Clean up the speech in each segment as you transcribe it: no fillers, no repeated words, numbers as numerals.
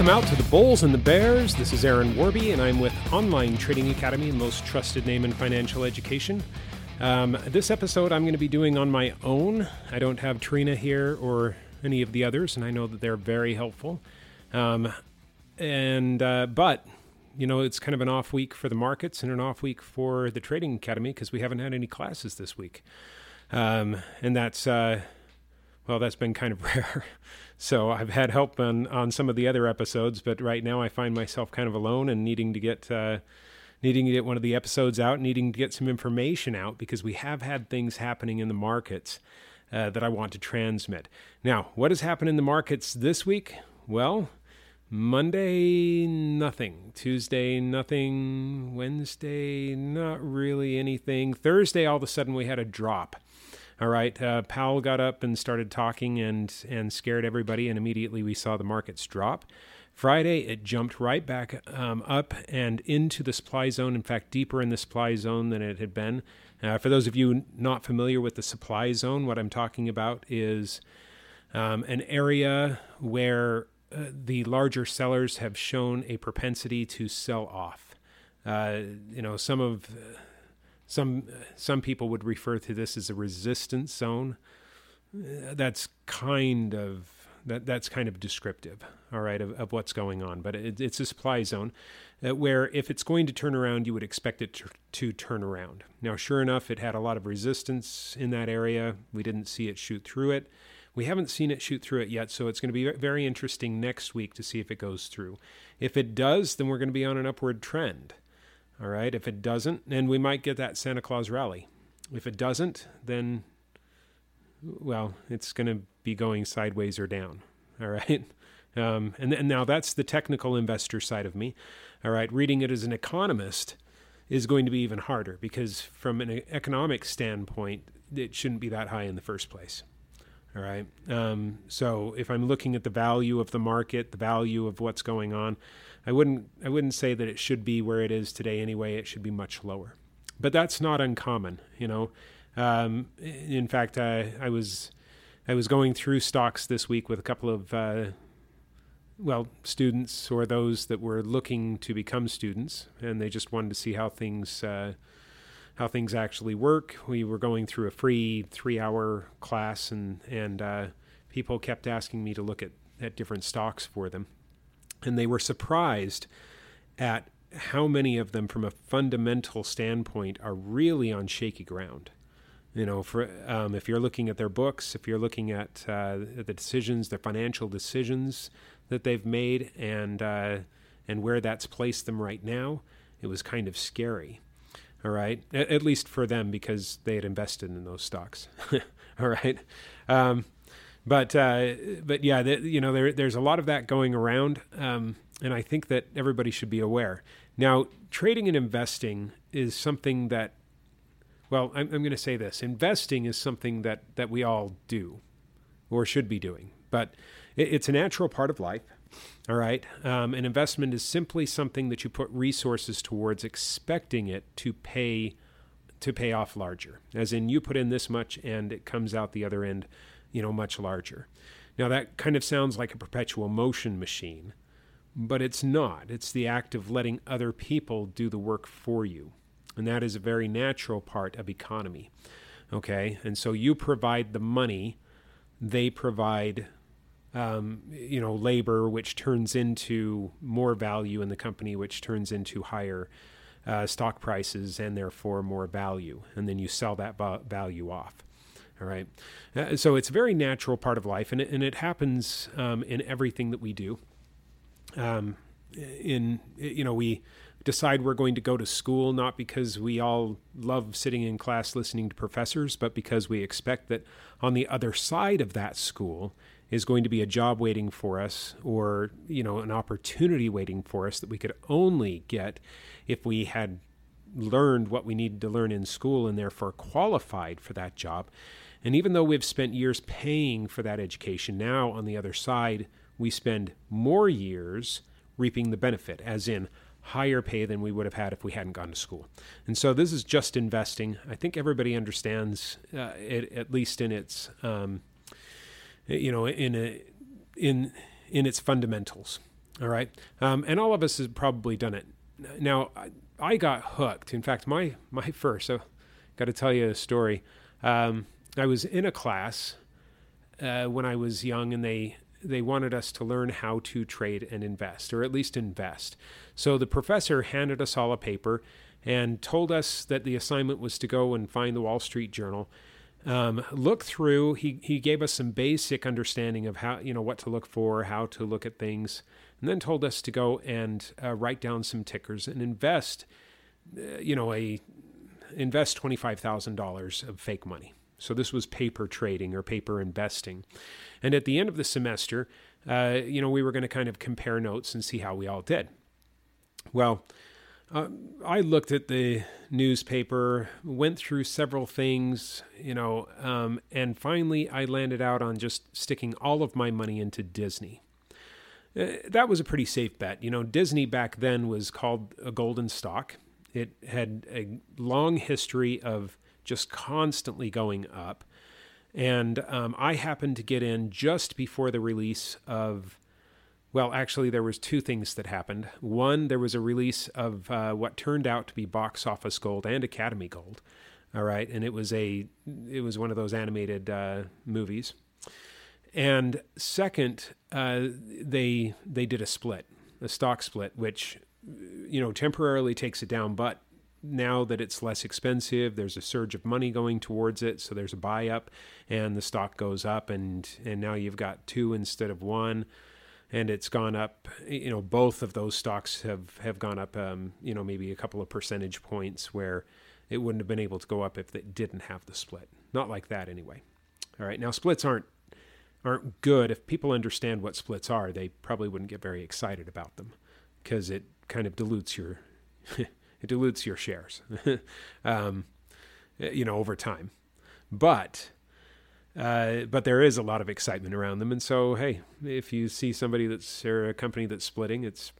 Welcome out to the Bulls and the Bears. This is Aaron Warby, and I'm with Online Trading Academy, most trusted name in financial education. This episode I'm going to be doing on my own. I don't have Trina here or any of the others, and I know that they're very helpful. But you know, it's kind of an off week for the markets and an off week for the Trading Academy because we haven't had any classes this week, and that's been kind of rare. So I've had help on some of the other episodes, but right now I find myself kind of alone and needing to get one of the episodes out, needing to get some information out because we have had things happening in the markets that I want to transmit. Now, what has happened in the markets this week? Well, Monday, nothing. Tuesday, nothing. Wednesday, not really anything. Thursday, all of a sudden we had a drop. All right, Powell got up and started talking and scared everybody, and immediately we saw the markets drop. Friday, it jumped right back up and into the supply zone, in fact, deeper in the supply zone than it had been. For those of you not familiar with the supply zone, what I'm talking about is an area where the larger sellers have shown a propensity to sell off. Some people would refer to this as a resistance zone. That's kind of descriptive, all right, of what's going on. But it's a supply zone where if it's going to turn around, you would expect it to turn around. Now, sure enough, it had a lot of resistance in that area. We didn't see it shoot through it. We haven't seen it shoot through it yet, so it's going to be very interesting next week to see if it goes through. If it does, then we're going to be on an upward trend. All right, if it doesn't, then we might get that Santa Claus rally. If it doesn't, then, well, it's going to be going sideways or down. All right. And now that's the technical investor side of me. All right. Reading it as an economist is going to be even harder because from an economic standpoint, it shouldn't be that high in the first place. All right. So if I'm looking at the value of the market, the value of what's going on, I wouldn't say that it should be where it is today anyway. It should be much lower, but that's not uncommon, you know. In fact, I was going through stocks this week with a couple of students or those that were looking to become students, and they just wanted to see how things actually work. We were going through a free 3-hour class, and people kept asking me to look at different stocks for them. And they were surprised at how many of them from a fundamental standpoint are really on shaky ground. You know, if you're looking at their books, if you're looking at the decisions, their financial decisions that they've made and where that's placed them right now, it was kind of scary. All right. At least for them, because they had invested in those stocks. All right. There's a lot of that going around. And I think that everybody should be aware. Now, trading and investing is something that, well, I'm going to say this. Investing is something that we all do or should be doing, but it's a natural part of life. All right. An investment is simply something that you put resources towards, expecting it to pay off larger, as in you put in this much and it comes out the other end, you know, much larger. Now that kind of sounds like a perpetual motion machine, but it's not. It's the act of letting other people do the work for you. And that is a very natural part of economy. Okay. And so you provide the money, they provide labor, which turns into more value in the company, which turns into higher stock prices and therefore more value. And then you sell that value off. All right. So it's a very natural part of life, and it happens in everything that we do. We decide we're going to go to school, not because we all love sitting in class listening to professors, but because we expect that on the other side of that school is going to be a job waiting for us, or, you know, an opportunity waiting for us that we could only get if we had learned what we needed to learn in school and therefore qualified for that job. And even though we've spent years paying for that education, now on the other side, we spend more years reaping the benefit, as in higher pay than we would have had if we hadn't gone to school. And so this is just investing. I think everybody understands it, at least in its in its fundamentals. All right. And all of us has probably done it. Now, I got hooked. In fact, my first, I've got to tell you a story. I was in a class when I was young, and they wanted us to learn how to trade and invest, or at least invest. So the professor handed us all a paper and told us that the assignment was to go and find the Wall Street Journal, look through. He gave us some basic understanding of how, what to look for, how to look at things, and then told us to go and write down some tickers and invest, invest $25,000 of fake money. So this was paper trading or paper investing. And at the end of the semester, we were going to kind of compare notes and see how we all did. Well, I looked at the newspaper, went through several things, and finally I landed out on just sticking all of my money into Disney. That was a pretty safe bet. Disney back then was called a golden stock. It had a long history of just constantly going up. And I happened to get in just before the release of, well, actually, there was two things that happened. One, there was a release of what turned out to be box office gold and Academy gold. All right. And it was one of those animated movies. And second, they did a stock split, which, temporarily takes it down, but now that it's less expensive, there's a surge of money going towards it. So there's a buy up and the stock goes up, and now you've got two instead of one, and it's gone up. Both of those stocks have gone up, maybe a couple of percentage points where it wouldn't have been able to go up if it didn't have the split. Not like that anyway. All right. Now splits aren't good. If people understand what splits are, they probably wouldn't get very excited about them because it kind of dilutes your, it dilutes your shares, over time. But there is a lot of excitement around them. And so, hey, if you see somebody or a company that's splitting, it's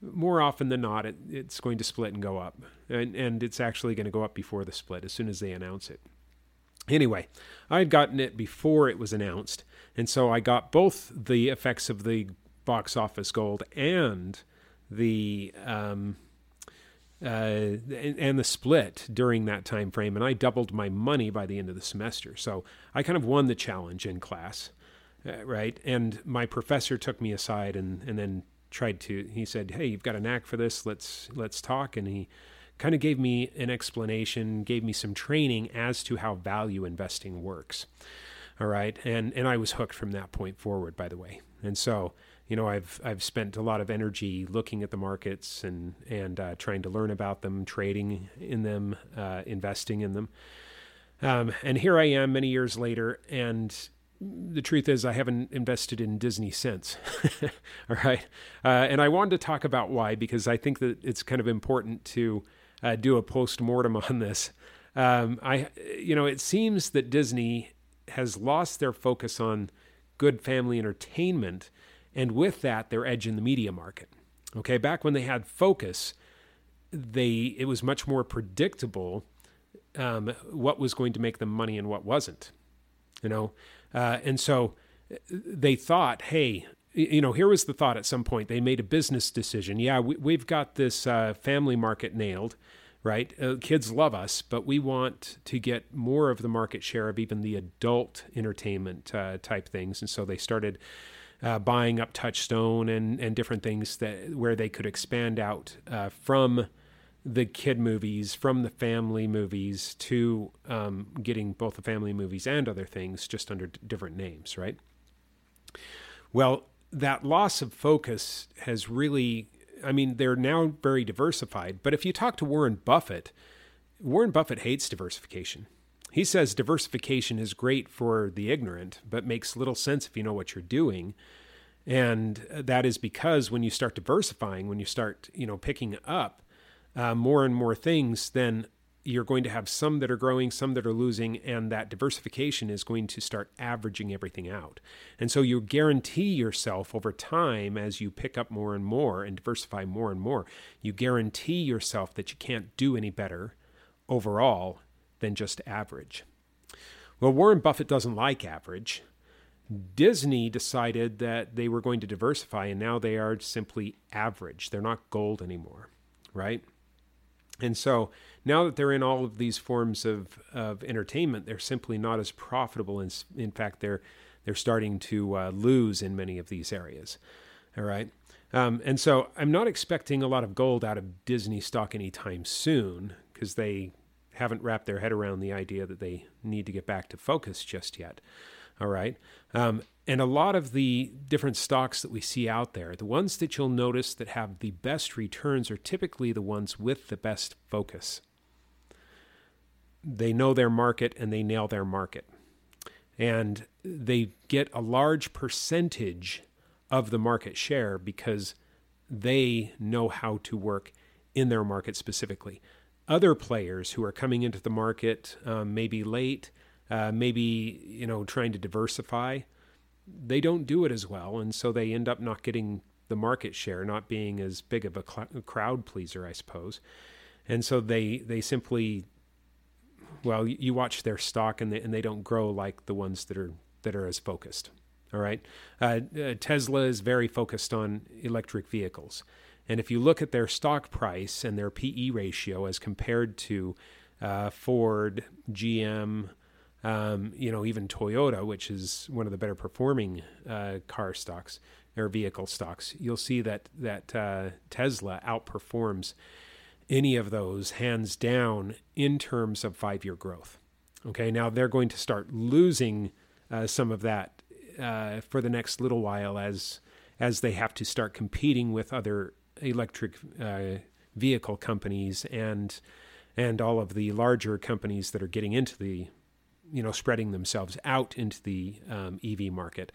more often than not, it's going to split and go up. And it's actually going to go up before the split as soon as they announce it. Anyway, I had gotten it before it was announced. And so I got both the effects of the box office gold and the and the split during that time frame, and I doubled my money by the end of the semester. So I kind of won the challenge in class, right? And my professor took me aside and then tried to. He said, "Hey, you've got a knack for this. Let's talk." And he kind of gave me an explanation, gave me some training as to how value investing works. All right, and I was hooked from that point forward, by the way. And so, I've spent a lot of energy looking at the markets and trying to learn about them, trading in them, investing in them. And here I am many years later, and the truth is I haven't invested in Disney since. All right. And I wanted to talk about why, because I think that it's kind of important to do a post-mortem on this. It seems that Disney has lost their focus on good family entertainment, and with that, their edge in the media market. Okay, back when they had focus, it was much more predictable what was going to make them money and what wasn't. And so they thought, hey, here was the thought at some point. They made a business decision. Yeah, we've got this family market nailed, right? Kids love us, but we want to get more of the market share of even the adult entertainment type things. And so they started buying up Touchstone and different things where they could expand out from the kid movies, from the family movies to getting both the family movies and other things just under different names, right? Well, that loss of focus has really, they're now very diversified. But if you talk to Warren Buffett hates diversification. He says diversification is great for the ignorant, but makes little sense if you know what you're doing. And that is because when you start diversifying, when you start, picking up more and more things, then you're going to have some that are growing, some that are losing, and that diversification is going to start averaging everything out. And so you guarantee yourself over time, as you pick up more and more and diversify more and more, you guarantee yourself that you can't do any better overall than just average. Well, Warren Buffett doesn't like average. Disney decided that they were going to diversify, and now they are simply average. They're not gold anymore, right? And so now that they're in all of these forms of entertainment, they're simply not as profitable. In fact, they're starting to lose in many of these areas, all right? And so I'm not expecting a lot of gold out of Disney stock anytime soon, because they haven't wrapped their head around the idea that they need to get back to focus just yet. All right. And a lot of the different stocks that we see out there, the ones that you'll notice that have the best returns are typically the ones with the best focus. They know their market and they nail their market. And they get a large percentage of the market share because they know how to work in their market specifically. Other players who are coming into the market maybe late, maybe, you know, trying to diversify, they don't do it as well. And so they end up not getting the market share, not being as big of a crowd pleaser, I suppose. And so they simply, well, you watch their stock and they don't grow like the ones that are as focused. All right. Tesla is very focused on electric vehicles. And if you look at their stock price and their PE ratio as compared to Ford, GM, even Toyota, which is one of the better performing car stocks or vehicle stocks, you'll see that Tesla outperforms any of those hands down in terms of 5-year growth. Okay, now they're going to start losing some of that for the next little while as they have to start competing with other electric vehicle companies and all of the larger companies that are getting into the spreading themselves out into the EV market.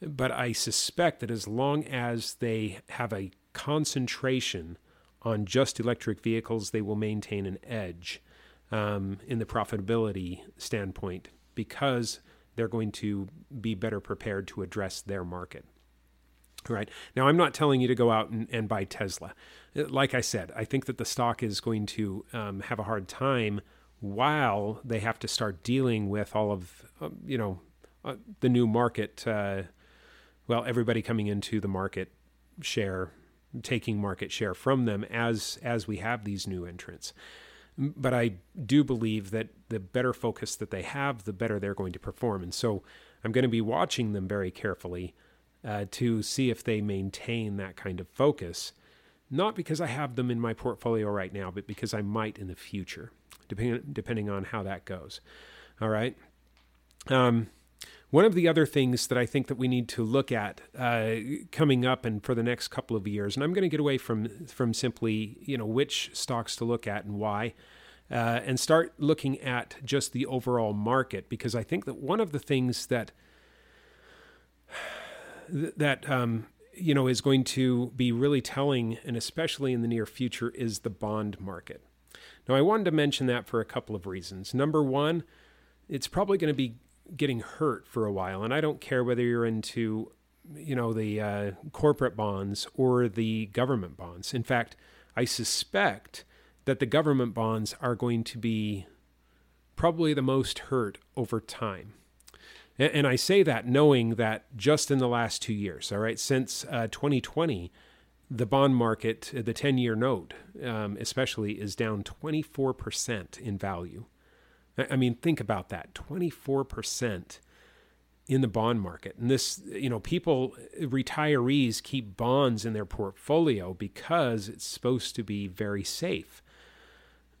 But I suspect that as long as they have a concentration on just electric vehicles, they will maintain an edge in the profitability standpoint because they're going to be better prepared to address their market. All right. Now, I'm not telling you to go out and buy Tesla. Like I said, I think that the stock is going to have a hard time while they have to start dealing with all of, the new market, everybody coming into the market share, taking market share from them as we have these new entrants. But I do believe that the better focus that they have, the better they're going to perform. And so I'm going to be watching them very carefully to see if they maintain that kind of focus, not because I have them in my portfolio right now, but because I might in the future, depending on how that goes. All right. One of the other things that I think that we need to look at coming up and for the next couple of years, and I'm going to get away from simply, which stocks to look at and why, and start looking at just the overall market, because I think that one of the things that is going to be really telling, and especially in the near future, is the bond market. Now, I wanted to mention that for a couple of reasons. Number one, it's probably going to be getting hurt for a while, and I don't care whether you're into, the corporate bonds or the government bonds. In fact, I suspect that the government bonds are going to be probably the most hurt over time. And I say that knowing that just in the last 2 years, all right, since 2020, the bond market, the 10-year note especially, is down 24% in value. I mean, think about that, 24% in the bond market. And this, retirees keep bonds in their portfolio because it's supposed to be very safe.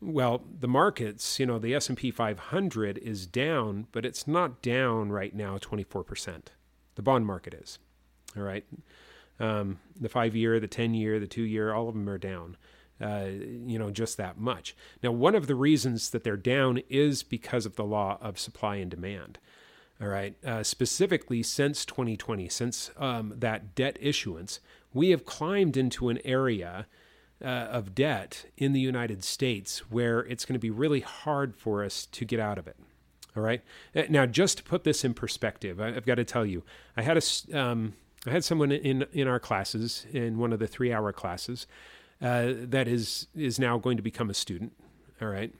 Well, the markets, the S&P 500 is down, but it's not down right now 24%. The bond market is, all right? The 5-year, the 10-year, the 2-year, all of them are down, just that much. Now, one of the reasons that they're down is because of the law of supply and demand. All right. Specifically since 2020, since that debt issuance, we have climbed into an area of debt in the United States where it's going to be really hard for us to get out of it. All right. Now, just to put this in perspective, I've got to tell you, I had I had someone in our classes, in one of the 3-hour classes, that is now going to become a student, all right?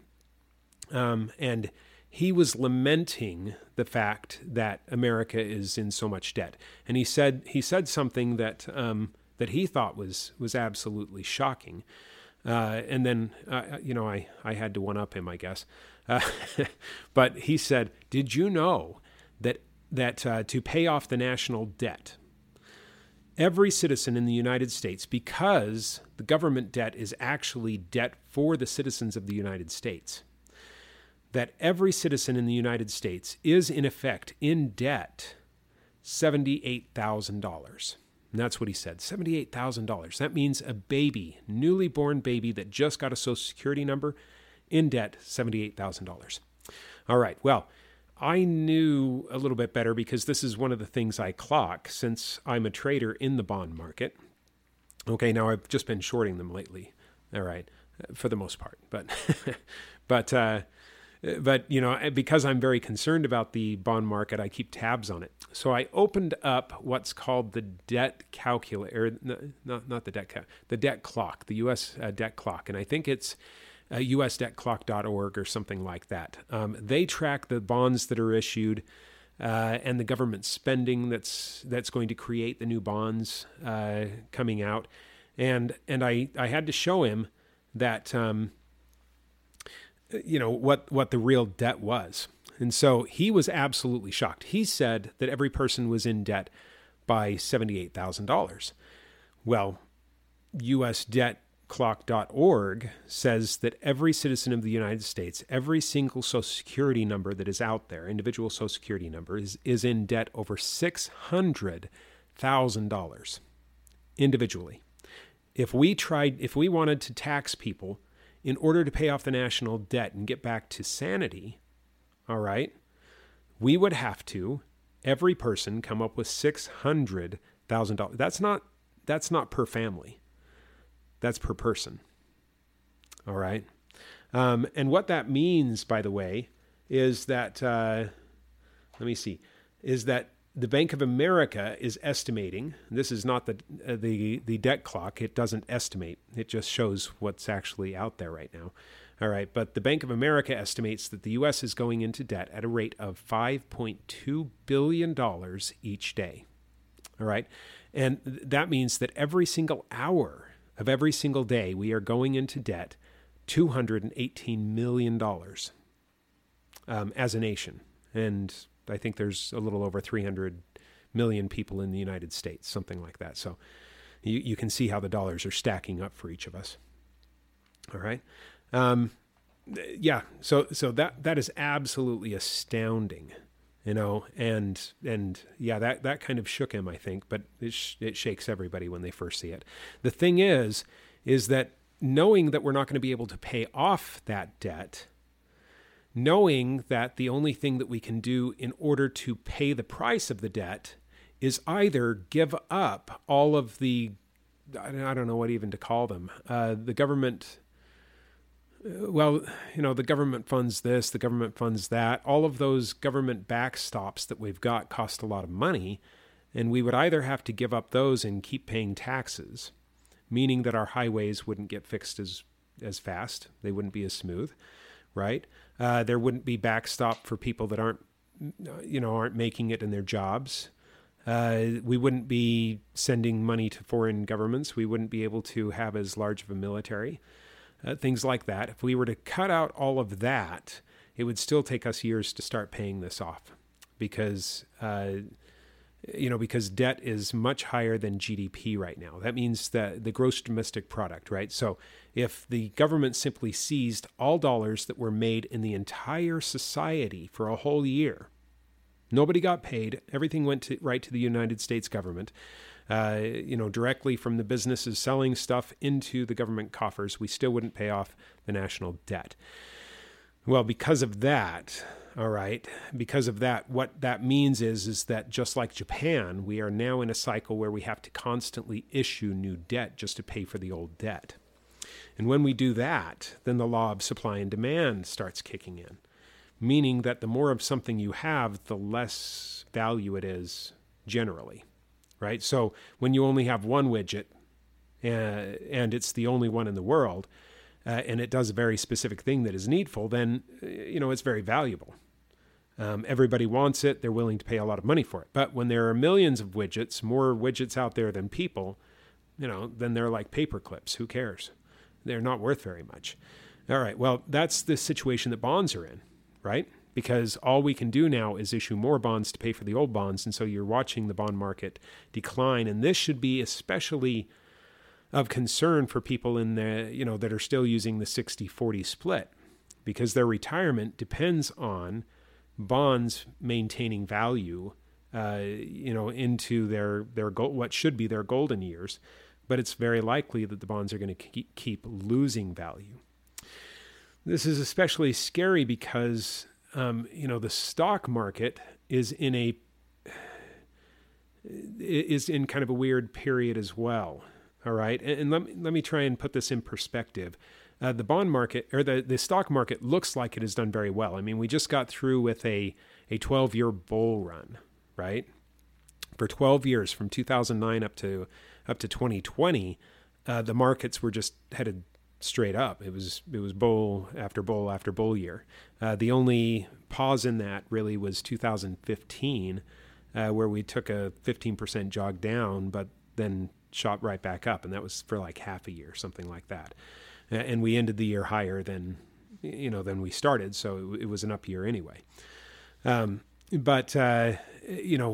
And he was lamenting the fact that America is in so much debt. And he said something that that he thought was absolutely shocking. And then, I had to one-up him, I guess. But he said, did you know that to pay off the national debt, every citizen in the United States, because the government debt is actually debt for the citizens of the United States, that every citizen in the United States is, in effect, in debt $78,000. And that's what he said, $78,000. That means a baby, newly born baby that just got a Social Security number, in debt, $78,000. All right, well, I knew a little bit better because this is one of the things I clock since I'm a trader in the bond market. Okay, now I've just been shorting them lately, all right, for the most part. But, but you know, because I'm very concerned about the bond market, I keep tabs on it. So I opened up what's called the debt calculator, the debt clock, the U.S. Debt clock, and I think it's usdebtclock.org or something like that. They track the bonds that are issued and the government spending that's going to create the new bonds coming out, and I had to show him that. You know, what the real debt was. And so he was absolutely shocked. He said that every person was in debt by $78,000. Well, usdebtclock.org says that every citizen of the United States, every single Social Security number that is out there, individual Social Security number, is in debt over $600,000 individually. If we wanted to tax people in order to pay off the national debt and get back to sanity, all right, we would have to, every person, come up with $600,000. That's not per family. That's per person. All right. And what that means, by the way, is that, is that the Bank of America is estimating, this is not the debt clock, it doesn't estimate, it just shows what's actually out there right now. All right, but the Bank of America estimates that the U.S. is going into debt at a rate of $5.2 billion each day. All right, and that means that every single hour of every single day, we are going into debt $218 million as a nation. And I think there's a little over 300 million people in the United States, something like that. So you can see how the dollars are stacking up for each of us. All right. So that is absolutely astounding, you know, that kind of shook him, I think, but it shakes everybody when they first see it. The thing is that knowing that we're not going to be able to pay off that debt, knowing that the only thing that we can do in order to pay the price of the debt is either give up all of the, I don't know what even to call them, the government, the government funds this, the government funds that, all of those government backstops that we've got cost a lot of money, and we would either have to give up those and keep paying taxes, meaning that our highways wouldn't get fixed as fast, they wouldn't be as smooth, right? There wouldn't be backstop for people that aren't making it in their jobs. We wouldn't be sending money to foreign governments. We wouldn't be able to have as large of a military, things like that. If we were to cut out all of that, it would still take us years to start paying this off because debt is much higher than GDP right now. That means that the gross domestic product, right? So if the government simply seized all dollars that were made in the entire society for a whole year, nobody got paid, everything went right to the United States government, directly from the businesses selling stuff into the government coffers, we still wouldn't pay off the national debt. Well, because of that, all right, what that means is that just like Japan, we are now in a cycle where we have to constantly issue new debt just to pay for the old debt. And when we do that, then the law of supply and demand starts kicking in, meaning that the more of something you have, the less value it is generally, right? So when you only have one widget and it's the only one in the world, and it does a very specific thing that is needful, then, it's very valuable. Everybody wants it. They're willing to pay a lot of money for it. But when there are millions of widgets, more widgets out there than people, you know, then they're like paper clips. Who cares? They're not worth very much. All right. Well, that's the situation that bonds are in, right? Because all we can do now is issue more bonds to pay for the old bonds. And so you're watching the bond market decline. And this should be especially of concern for people in the, you know, that are still using the 60-40 split, because their retirement depends on bonds maintaining value, you know, into their goal, what should be their golden years. But it's very likely that the bonds are going to keep losing value. This is especially scary because, you know, the stock market is in kind of a weird period as well. All right. And let me try and put this in perspective. The bond market, or the stock market, looks like it has done very well. I mean, we just got through with a 12-year bull run, right? For 12 years, from 2009 up to 2020, the markets were just headed straight up. It was bull after bull after bull year. The only pause in that really was 2015, where we took a 15% jog down, but then shot right back up, and that was for like half a year, something like that. And we ended the year higher than we started, so it was an up year anyway. You know,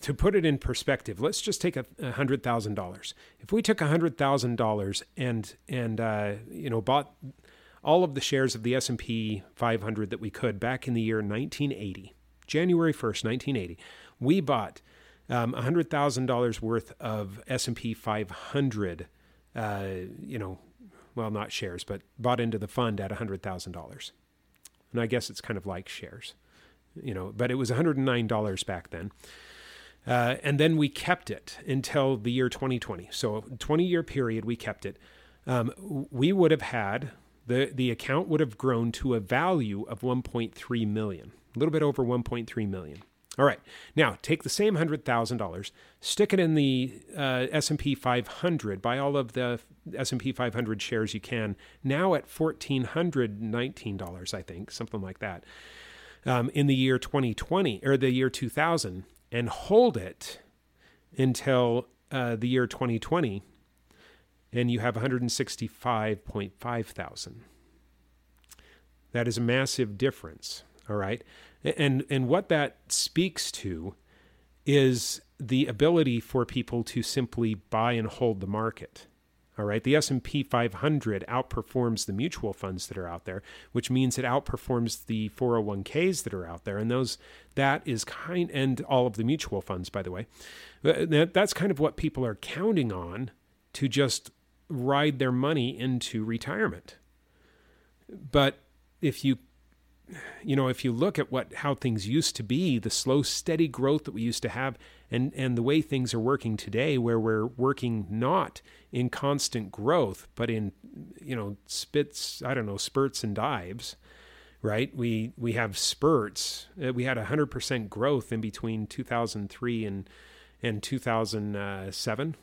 to put it in perspective, let's just take $100,000. If we took $100,000 and you know, bought all of the shares of the S&P 500 that we could back in the year 1980, January 1st, 1980, we bought $100,000 worth of S&P 500. You know. Well, not shares, but bought into the fund at $100,000. And I guess it's kind of like shares, you know, but it was $109 back then. And then we kept it until the year 2020. So a 20-year period, we kept it. We would have had, the account would have grown to a value of $1.3 million, a little bit over $1.3 million. All right. Now take the same $100,000, stick it in the S&P 500, buy all of the S&P 500 shares you can, now at $1,419, I think, something like that, in the year 2020 or the year 2000, and hold it until the year 2020, and you have $165,500. That is a massive difference. All right. And what that speaks to is the ability for people to simply buy and hold the market. All right. The S&P 500 outperforms the mutual funds that are out there, which means it outperforms the 401ks that are out there. And and all of the mutual funds, by the way, that's kind of what people are counting on to just ride their money into retirement. But if you look at how things used to be, the slow, steady growth that we used to have, and the way things are working today, where we're working not in constant growth, but in, you know, spurts and dives, right? We have spurts. We had 100% growth in between 2003 and 2007,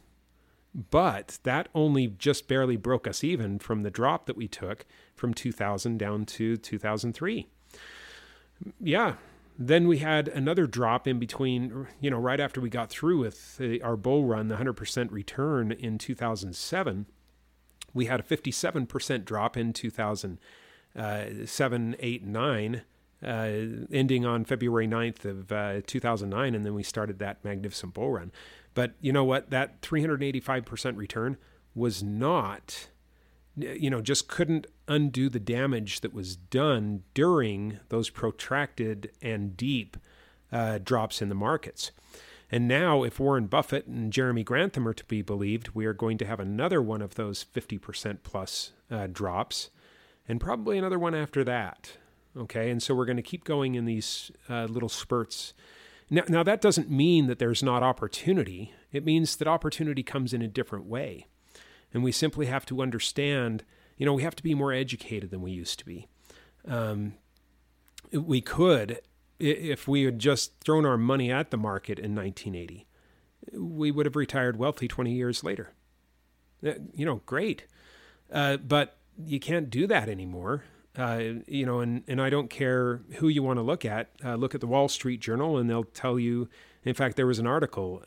but that only just barely broke us even from the drop that we took from 2000 down to 2003. Yeah. Then we had another drop in between, you know, right after we got through with our bull run, the 100% return in 2007, we had a 57% drop in 2007, 8, 9, ending on February 9th of 2009. And then we started that magnificent bull run. But you know what? That 385% return was not, you know, just couldn't undo the damage that was done during those protracted and deep drops in the markets. And now, if Warren Buffett and Jeremy Grantham are to be believed, we are going to have another one of those 50% plus drops, and probably another one after that. Okay, and so we're going to keep going in these little spurts. Now, that doesn't mean that there's not opportunity. It means that opportunity comes in a different way. And we simply have to understand, you know, we have to be more educated than we used to be. We could, if we had just thrown our money at the market in 1980, we would have retired wealthy 20 years later. You know, great. But you can't do that anymore. you know, and I don't care who you want to look at the Wall Street Journal, and they'll tell you. In fact, there was an article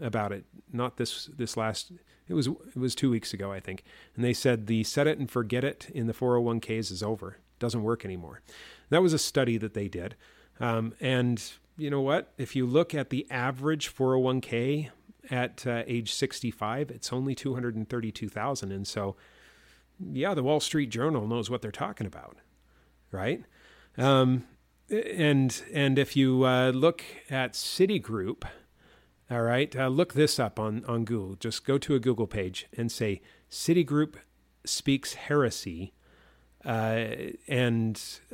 about it. Not this last. It was 2 weeks ago, I think. And they said the set it and forget it in the 401ks is over. Doesn't work anymore. That was a study that they did. And you know what? If you look at the average 401k at age 65, it's only $232,000. And so, yeah, the Wall Street Journal knows what they're talking about, right? And if you look at Citigroup, all right, look this up on Google. Just go to a Google page and say Citigroup speaks heresy, and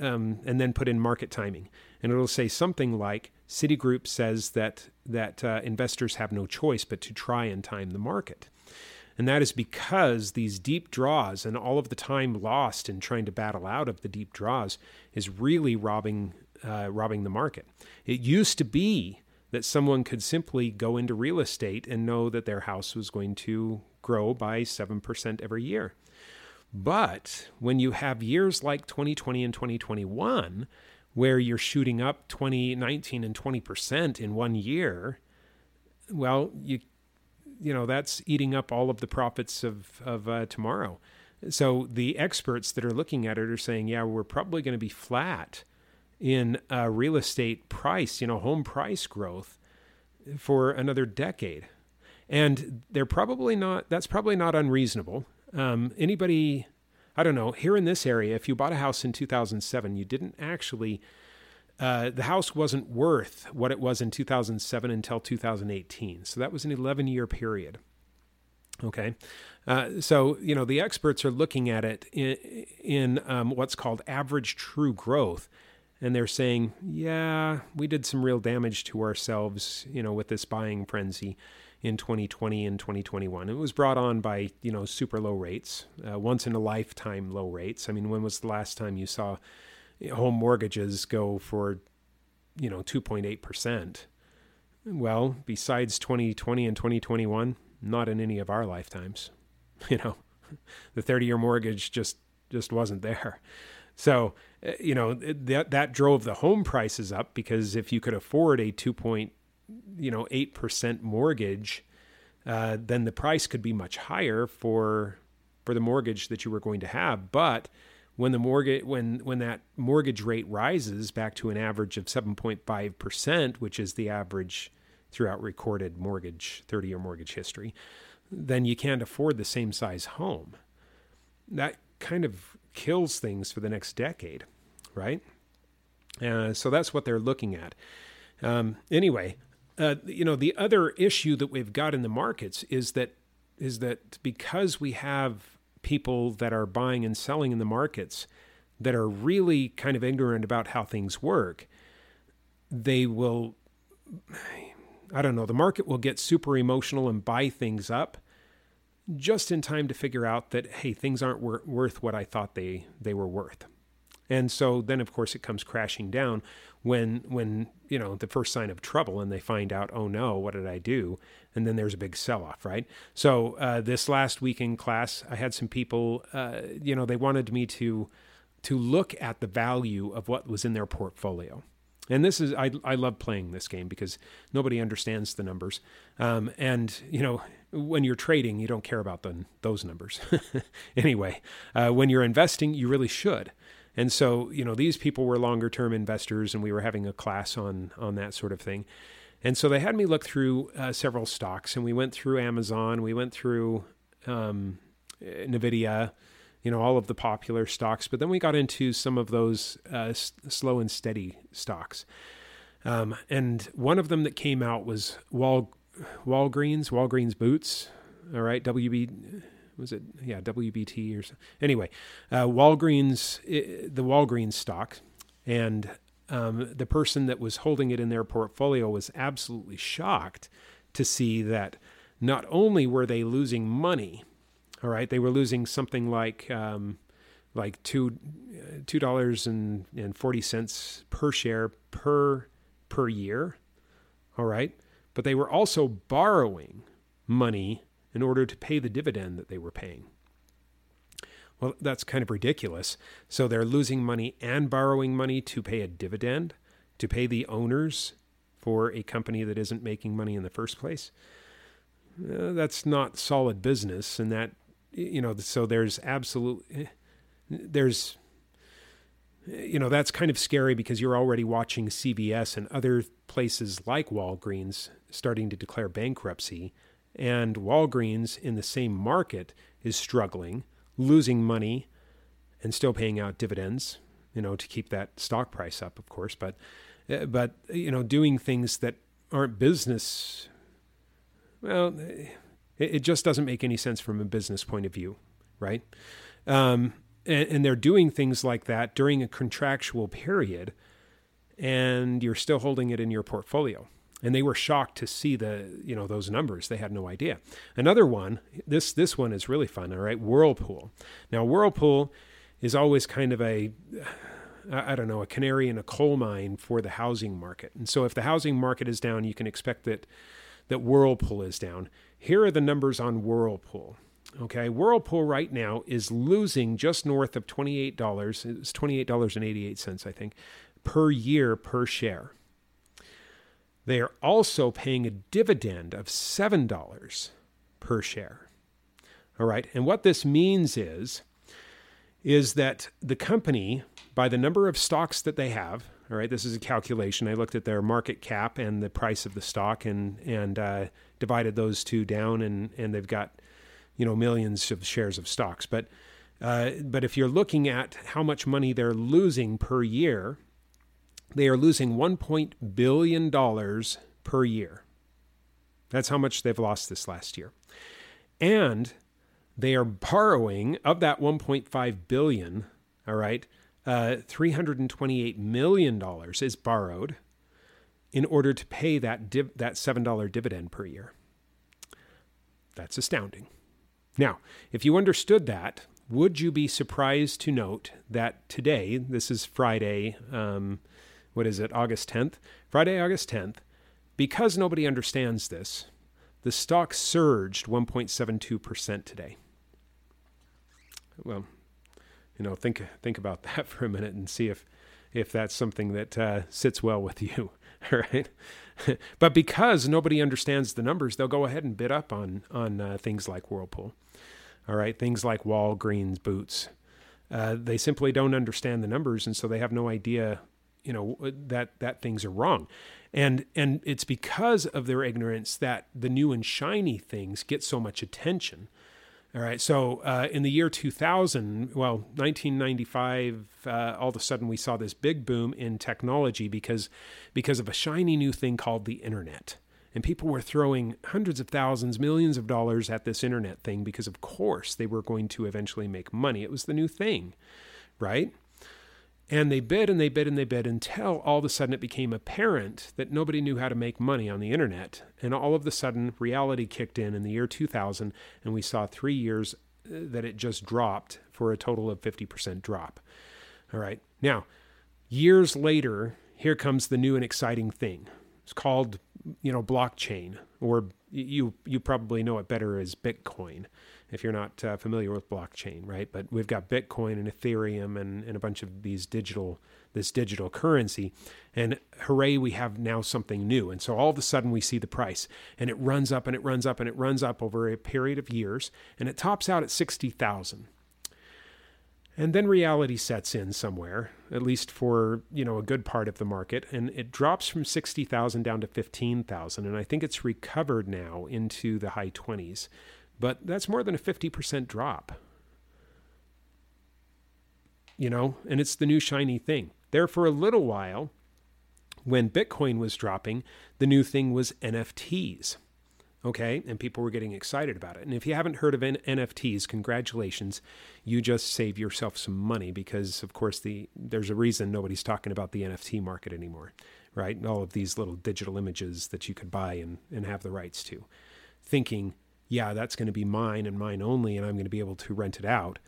then put in market timing, and it'll say something like Citigroup says that investors have no choice but to try and time the market. And that is because these deep draws and all of the time lost in trying to battle out of the deep draws is really robbing the market. It used to be that someone could simply go into real estate and know that their house was going to grow by 7% every year. But when you have years like 2020 and 2021, where you're shooting up 20, 19, and 20% in 1 year, well, you know, that's eating up all of the profits of tomorrow. So the experts that are looking at it are saying, yeah, we're probably going to be flat in real estate price, you know, home price growth for another decade. And they're probably not, that's probably not unreasonable. Anybody, I don't know, here in this area, if you bought a house in 2007, you didn't actually, the house wasn't worth what it was in 2007 until 2018. So that was an 11-year period. Okay. So, you know, the experts are looking at it in what's called average true growth. And they're saying, yeah, we did some real damage to ourselves, you know, with this buying frenzy in 2020 and 2021. It was brought on by, you know, super low rates, once in a lifetime low rates. I mean, when was the last time you saw home mortgages go for, you know, 2.8%. Well, besides 2020 and 2021, not in any of our lifetimes. You know, the 30-year mortgage just wasn't there. So, you know, that drove the home prices up, because if you could afford a 2.8% mortgage, then the price could be much higher for the mortgage that you were going to have. But when the mortgage, when that mortgage rate rises back to an average of 7.5%, which is the average throughout recorded mortgage, 30-year mortgage history, then you can't afford the same size home. That kind of kills things for the next decade, right? So that's what they're looking at. Anyway, you know, the other issue that we've got in the markets is that because we have people that are buying and selling in the markets that are really kind of ignorant about how things work, they will, I don't know, the market will get super emotional and buy things up just in time to figure out that, hey, things aren't worth what I thought they were worth. And so then, of course, it comes crashing down when you know, the first sign of trouble, and they find out, oh no, what did I do? And then there's a big sell-off, right? So this last week in class, I had some people, you know, they wanted me to look at the value of what was in their portfolio. And this is, I love playing this game because nobody understands the numbers. And, you know, when you're trading, you don't care about those numbers. Anyway, when you're investing, you really should. And so, you know, these people were longer-term investors, and we were having a class on that sort of thing. And so they had me look through several stocks, and we went through Amazon, we went through NVIDIA, you know, all of the popular stocks. But then we got into some of those slow and steady stocks. And one of them that came out was Walgreens Boots, all right, WBT or something. Anyway, the Walgreens stock, and the person that was holding it in their portfolio was absolutely shocked to see that not only were they losing money, all right, they were losing something like $2.40 per share per year, all right, but they were also borrowing money in order to pay the dividend that they were paying. Well, that's kind of ridiculous. So they're losing money and borrowing money to pay a dividend, to pay the owners for a company that isn't making money in the first place. That's not solid business. And that, you know, so there's absolute, there's, you know, that's kind of scary because you're already watching CBS and other places like Walgreens starting to declare bankruptcy. And Walgreens in the same market is struggling, losing money, and still paying out dividends, you know, to keep that stock price up, of course. But you know, doing things that aren't business, well, it just doesn't make any sense from a business point of view, right? And they're doing things like that during a contractual period, and you're still holding it in your portfolio. And they were shocked to see the, you know, those numbers. They had no idea. Another one, this one is really fun, all right? Whirlpool. Now, Whirlpool is always kind of a, I don't know, a canary in a coal mine for the housing market. And so if the housing market is down, you can expect that Whirlpool is down. Here are the numbers on Whirlpool. Okay, Whirlpool right now is losing just north of $28. It's $28.88, I think, per year per share. They are also paying a dividend of $7 per share. All right, and what this means is that the company, by the number of stocks that they have, all right, this is a calculation. I looked at their market cap and the price of the stock and divided those two down, and they've got, you know, millions of shares of stocks. But if you're looking at how much money they're losing per year, they are losing $1 billion per year. That's how much they've lost this last year. And they are borrowing, of that $1.5 billion, all right, $328 million is borrowed in order to pay that $7 dividend per year. That's astounding. Now, if you understood that, would you be surprised to note that today, this is Friday, August 10th? Friday, August 10th, because nobody understands this, the stock surged 1.72% today. Well, you know, think about that for a minute and see if that's something that sits well with you, all right? But because nobody understands the numbers, they'll go ahead and bid up on things like Whirlpool, all right? Things like Walgreens Boots. They simply don't understand the numbers, and so they have no idea, you know, that things are wrong. And it's because of their ignorance that the new and shiny things get so much attention. All right, so in the year 2000, well, 1995, all of a sudden we saw this big boom in technology because of a shiny new thing called the internet. And people were throwing hundreds of thousands, millions of dollars at this internet thing because, of course, they were going to eventually make money. It was the new thing, right? And they bid and they bid and they bid until all of a sudden it became apparent that nobody knew how to make money on the internet. And all of a sudden reality kicked in the year 2000, and we saw 3 years that it just dropped for a total of 50% drop. All right. Now, years later, here comes the new and exciting thing. It's called, you know, blockchain, or you probably know it better as Bitcoin, if you're not familiar with blockchain, right? But we've got Bitcoin and Ethereum and a bunch of these digital currency. And hooray, we have now something new. And so all of a sudden we see the price, and it runs up and it runs up and it runs up over a period of years, and it tops out at 60,000. And then reality sets in somewhere, at least for, you know, a good part of the market, and it drops from 60,000 down to 15,000, and I think it's recovered now into the high 20s. But that's more than a 50% drop, you know, and it's the new shiny thing. There for a little while, when Bitcoin was dropping, the new thing was NFTs, okay? And people were getting excited about it. And if you haven't heard of NFTs, congratulations. You just save yourself some money because, of course, there's a reason nobody's talking about the NFT market anymore, right? And all of these little digital images that you could buy and have the rights to, thinking, yeah, that's going to be mine and mine only, and I'm going to be able to rent it out.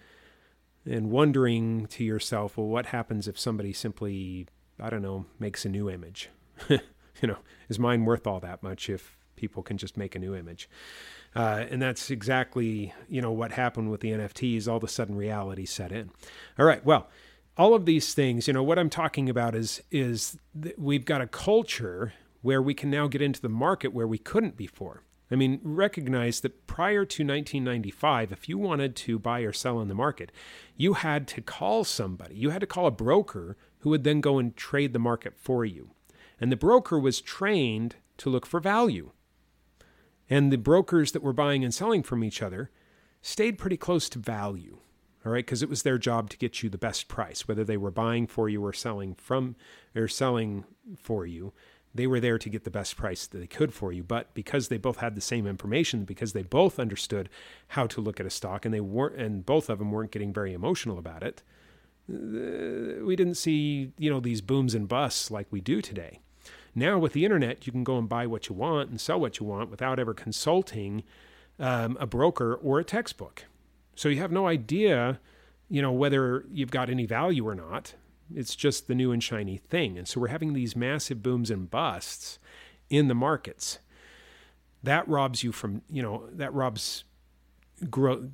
And wondering to yourself, well, what happens if somebody simply, I don't know, makes a new image? You know, is mine worth all that much if people can just make a new image. And that's exactly, you know, what happened with the NFTs. All of a sudden reality set in. All right. Well, all of these things, you know, what I'm talking about is we've got a culture where we can now get into the market where we couldn't before. I mean, recognize that prior to 1995, if you wanted to buy or sell in the market, you had to call somebody. You had to call a broker who would then go and trade the market for you. And the broker was trained to look for value. And the brokers that were buying and selling from each other stayed pretty close to value, all right, because it was their job to get you the best price, whether they were buying for you or selling for you. They were there to get the best price that they could for you. But because they both had the same information, because they both understood how to look at a stock, and both of them weren't getting very emotional about it, we didn't see, you know, these booms and busts like we do today. Now with the internet, you can go and buy what you want and sell what you want without ever consulting a broker or a textbook. So you have no idea, you know, whether you've got any value or not. It's just the new and shiny thing. And so we're having these massive booms and busts in the markets. That robs you from, you know, that robs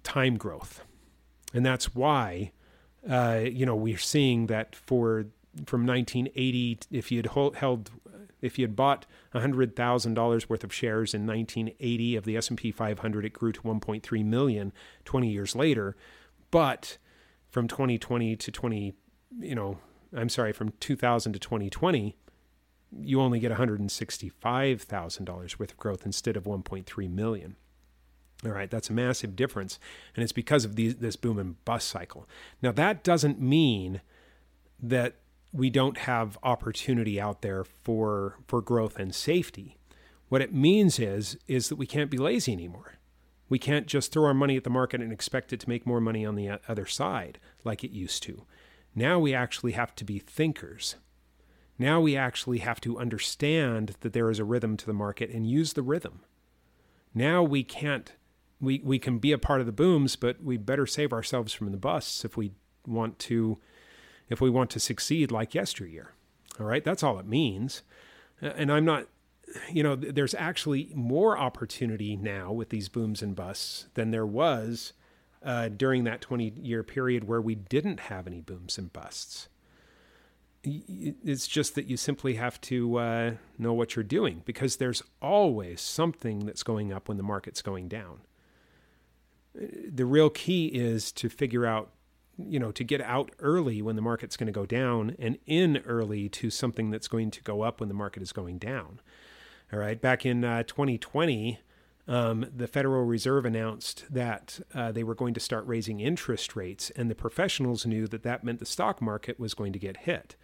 time growth. And that's why, you know, we're seeing that from 1980, if you had bought $100,000 worth of shares in 1980 of the S&P 500, it grew to 1.3 million 20 years later. But from 2020 to 2020, from 2000 to 2020, you only get $165,000 worth of growth instead of 1.3 million. All right, that's a massive difference. And it's because of this boom and bust cycle. Now, that doesn't mean that we don't have opportunity out there for growth and safety. What it means is that we can't be lazy anymore. We can't just throw our money at the market and expect it to make more money on the other side like it used to. Now we actually have to be thinkers. Now we actually have to understand that there is a rhythm to the market and use the rhythm. Now we can't, we can be a part of the booms, but we better save ourselves from the busts if we want to succeed like yesteryear. All right, that's all it means. And I'm not, you know, there's actually more opportunity now with these booms and busts than there was during that 20-year period where we didn't have any booms and busts. It's just that you simply have to know what you're doing, because there's always something that's going up when the market's going down. The real key is to figure out, you know, to get out early when the market's going to go down and in early to something that's going to go up when the market is going down. All right, back in 2020... the Federal Reserve announced that they were going to start raising interest rates, and the professionals knew that meant the stock market was going to get hit.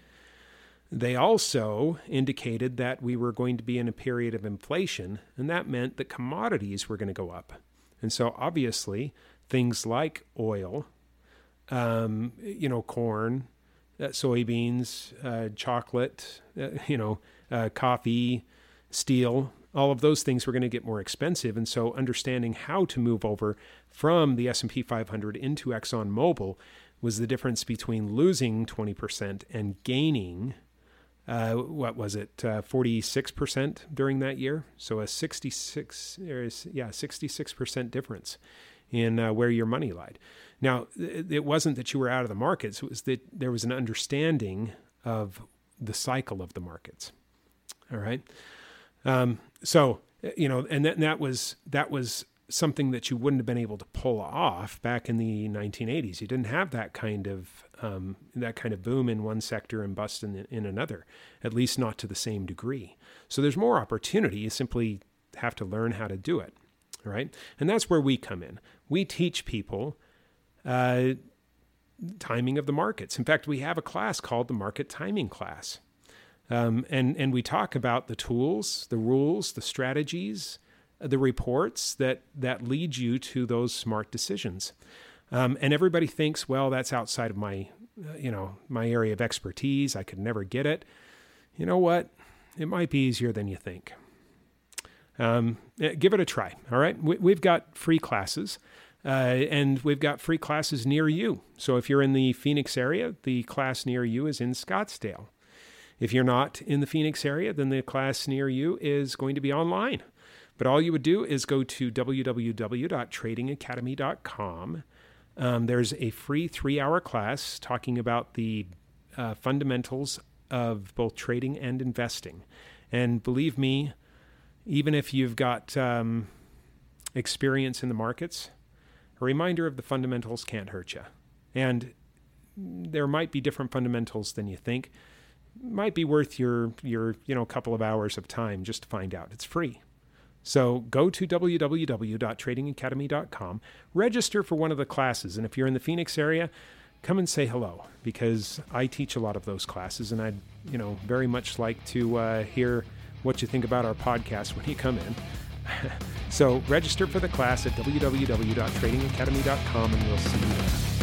They also indicated that we were going to be in a period of inflation, and that meant that commodities were going to go up. And so obviously things like oil, corn, soybeans, chocolate, coffee, steel, all of those things were going to get more expensive. And so understanding how to move over from the S&P 500 into Exxon Mobil was the difference between losing 20% and gaining, 46% during that year. So a 66% difference in where your money lied. Now, it wasn't that you were out of the markets. It was that there was an understanding of the cycle of the markets. All right. So, you know, and that was something that you wouldn't have been able to pull off back in the 1980s. You didn't have that kind of boom in one sector and bust in another, at least not to the same degree. So there's more opportunity. You simply have to learn how to do it. All right. And that's where we come in. We teach people, timing of the markets. In fact, we have a class called the Market Timing Class. And we talk about the tools, the rules, the strategies, the reports that lead you to those smart decisions. And everybody thinks, well, that's outside of my, my area of expertise. I could never get it. You know what? It might be easier than you think. Give it a try. All right. We've got free classes. And we've got free classes near you. So if you're in the Phoenix area, the class near you is in Scottsdale. If you're not in the Phoenix area, then the class near you is going to be online. But all you would do is go to www.tradingacademy.com. There's a free 3-hour class talking about the fundamentals of both trading and investing. And believe me, even if you've got experience in the markets, a reminder of the fundamentals can't hurt you. And there might be different fundamentals than you think. Might be worth your couple of hours of time just to find out. It's free. So go to www.tradingacademy.com, register for one of the classes. And if you're in the Phoenix area, come and say hello, because I teach a lot of those classes, and I'd very much like to hear what you think about our podcast when you come in. So register for the class at www.tradingacademy.com, and we'll see you there.